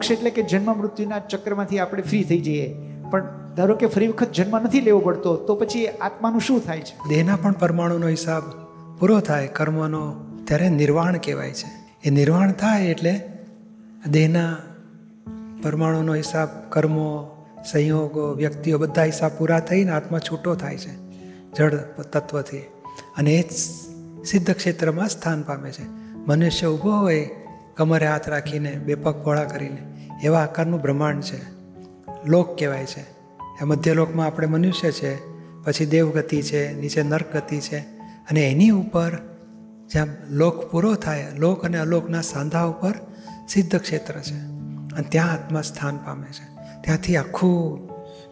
મોક્ષ એટલે કે જન્મ મૃત્યુના ચક્રમાંથી આપણે ફ્રી થઈ જઈએ, પણ ધારો કે ફરી વખત જન્મ નથી લેવો પડતો તો પછી આત્માનું શું થાય છે? દેહના પણ પરમાણુનો હિસાબ પૂરો થાય કર્મનો, ત્યારે નિર્વાણ કહેવાય છે. એ નિર્વાણ થાય એટલે દેહના પરમાણુનો હિસાબ, કર્મો, સંયોગો, વ્યક્તિઓ બધા હિસાબ પૂરા થઈને આત્મા છૂટો થાય છે જળ તત્વથી, અને એ જ સિદ્ધ ક્ષેત્રમાં સ્થાન પામે છે. મનુષ્ય ઊભો હોય કમરે હાથ રાખીને, બે પગ પહોળા કરીને, એવા આકારનું બ્રહ્માંડ છે, લોક કહેવાય છે. એ મધ્યલોકમાં આપણે મનુષ્ય છે, પછી દેવગતિ છે, નીચે નર્કગતિ છે, અને એની ઉપર જ્યાં લોક પૂરો થાય, લોક અને અલોકના સાંધા ઉપર સિદ્ધ ક્ષેત્ર છે, અને ત્યાં આત્મા સ્થાન પામે છે. ત્યાંથી આખું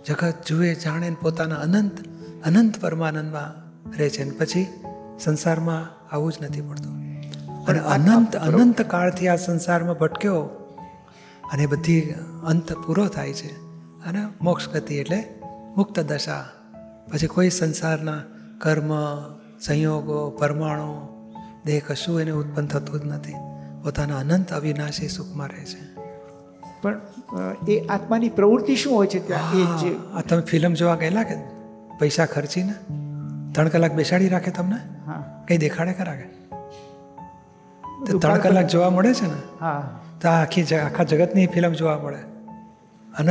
જગત જુએ, જાણે, પોતાના અનંત અનંત પરમાનંદમાં રહે છે. અને પછી સંસારમાં આવું જ નથી પડતું, અને અનંત અનંત કાળથી આ સંસારમાં ભટક્યો અને બધી અંત પૂરો થાય છે, અને મોક્ષ ગતિ એટલે મુક્ત દશા. પછી કોઈ સંસારના કર્મ, સંયોગો, પરમાણુ, દેહ કશું એને ઉત્પન્ન થતું જ નથી, પોતાના અનંત અવિનાશી સુખમાં રહે છે. પણ એ આત્માની પ્રવૃત્તિ શું હોય છે ત્યાં? એ તમે ફિલ્મ જોવા ગયેલા કે પૈસા ખર્ચીને 3 કલાક બેસાડી રાખે તમને, કંઈ દેખાડે ખરા કે? 3 કલાક જોવા મળે છે ને, તો આખા જગતની ફિલ્મ જોવા મળે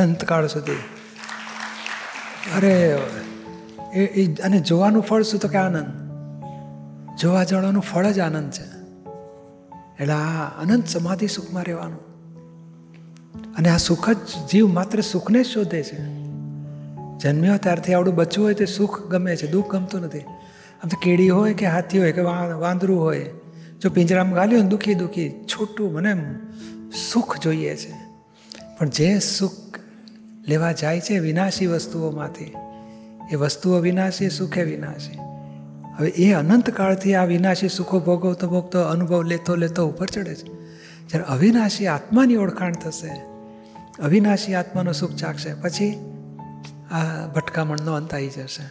અનંતકાળ સુધી. અરે એ અને જોવાનું ફળ શું? તો કે આનંદ. જોવા જવાનું ફળ જ આનંદ છે. એટલે આ અનંત સમાધિ સુખમાં રહેવાનું, અને આ સુખ જ જીવ માત્ર સુખને જ શોધે છે. જન્મ્યો ત્યારથી આવડું બચ્ચું હોય તે સુખ ગમે છે, દુઃખ ગમતું નથી. આમ તો કીડી હોય કે હાથી હોય કે વાંદરું હોય, જો પિંજરામાં ગાલ્યો ને દુઃખી દુઃખી, છૂટું મને સુખ જોઈએ છે. પણ જે સુખ લેવા જાય છે વિનાશી વસ્તુઓમાંથી, એ વસ્તુઓ વિનાશી, સુખે વિનાશી. હવે એ અનંતકાળથી આ વિનાશી સુખો ભોગવતો ભોગતો, અનુભવ લેતો લેતો ઉપર ચડે છે. જ્યારે અવિનાશી આત્માની ઓળખાણ થશે, અવિનાશી આત્માનો સુખ ચાખશે, પછી આ ભટકામણનો અંત આવી જશે.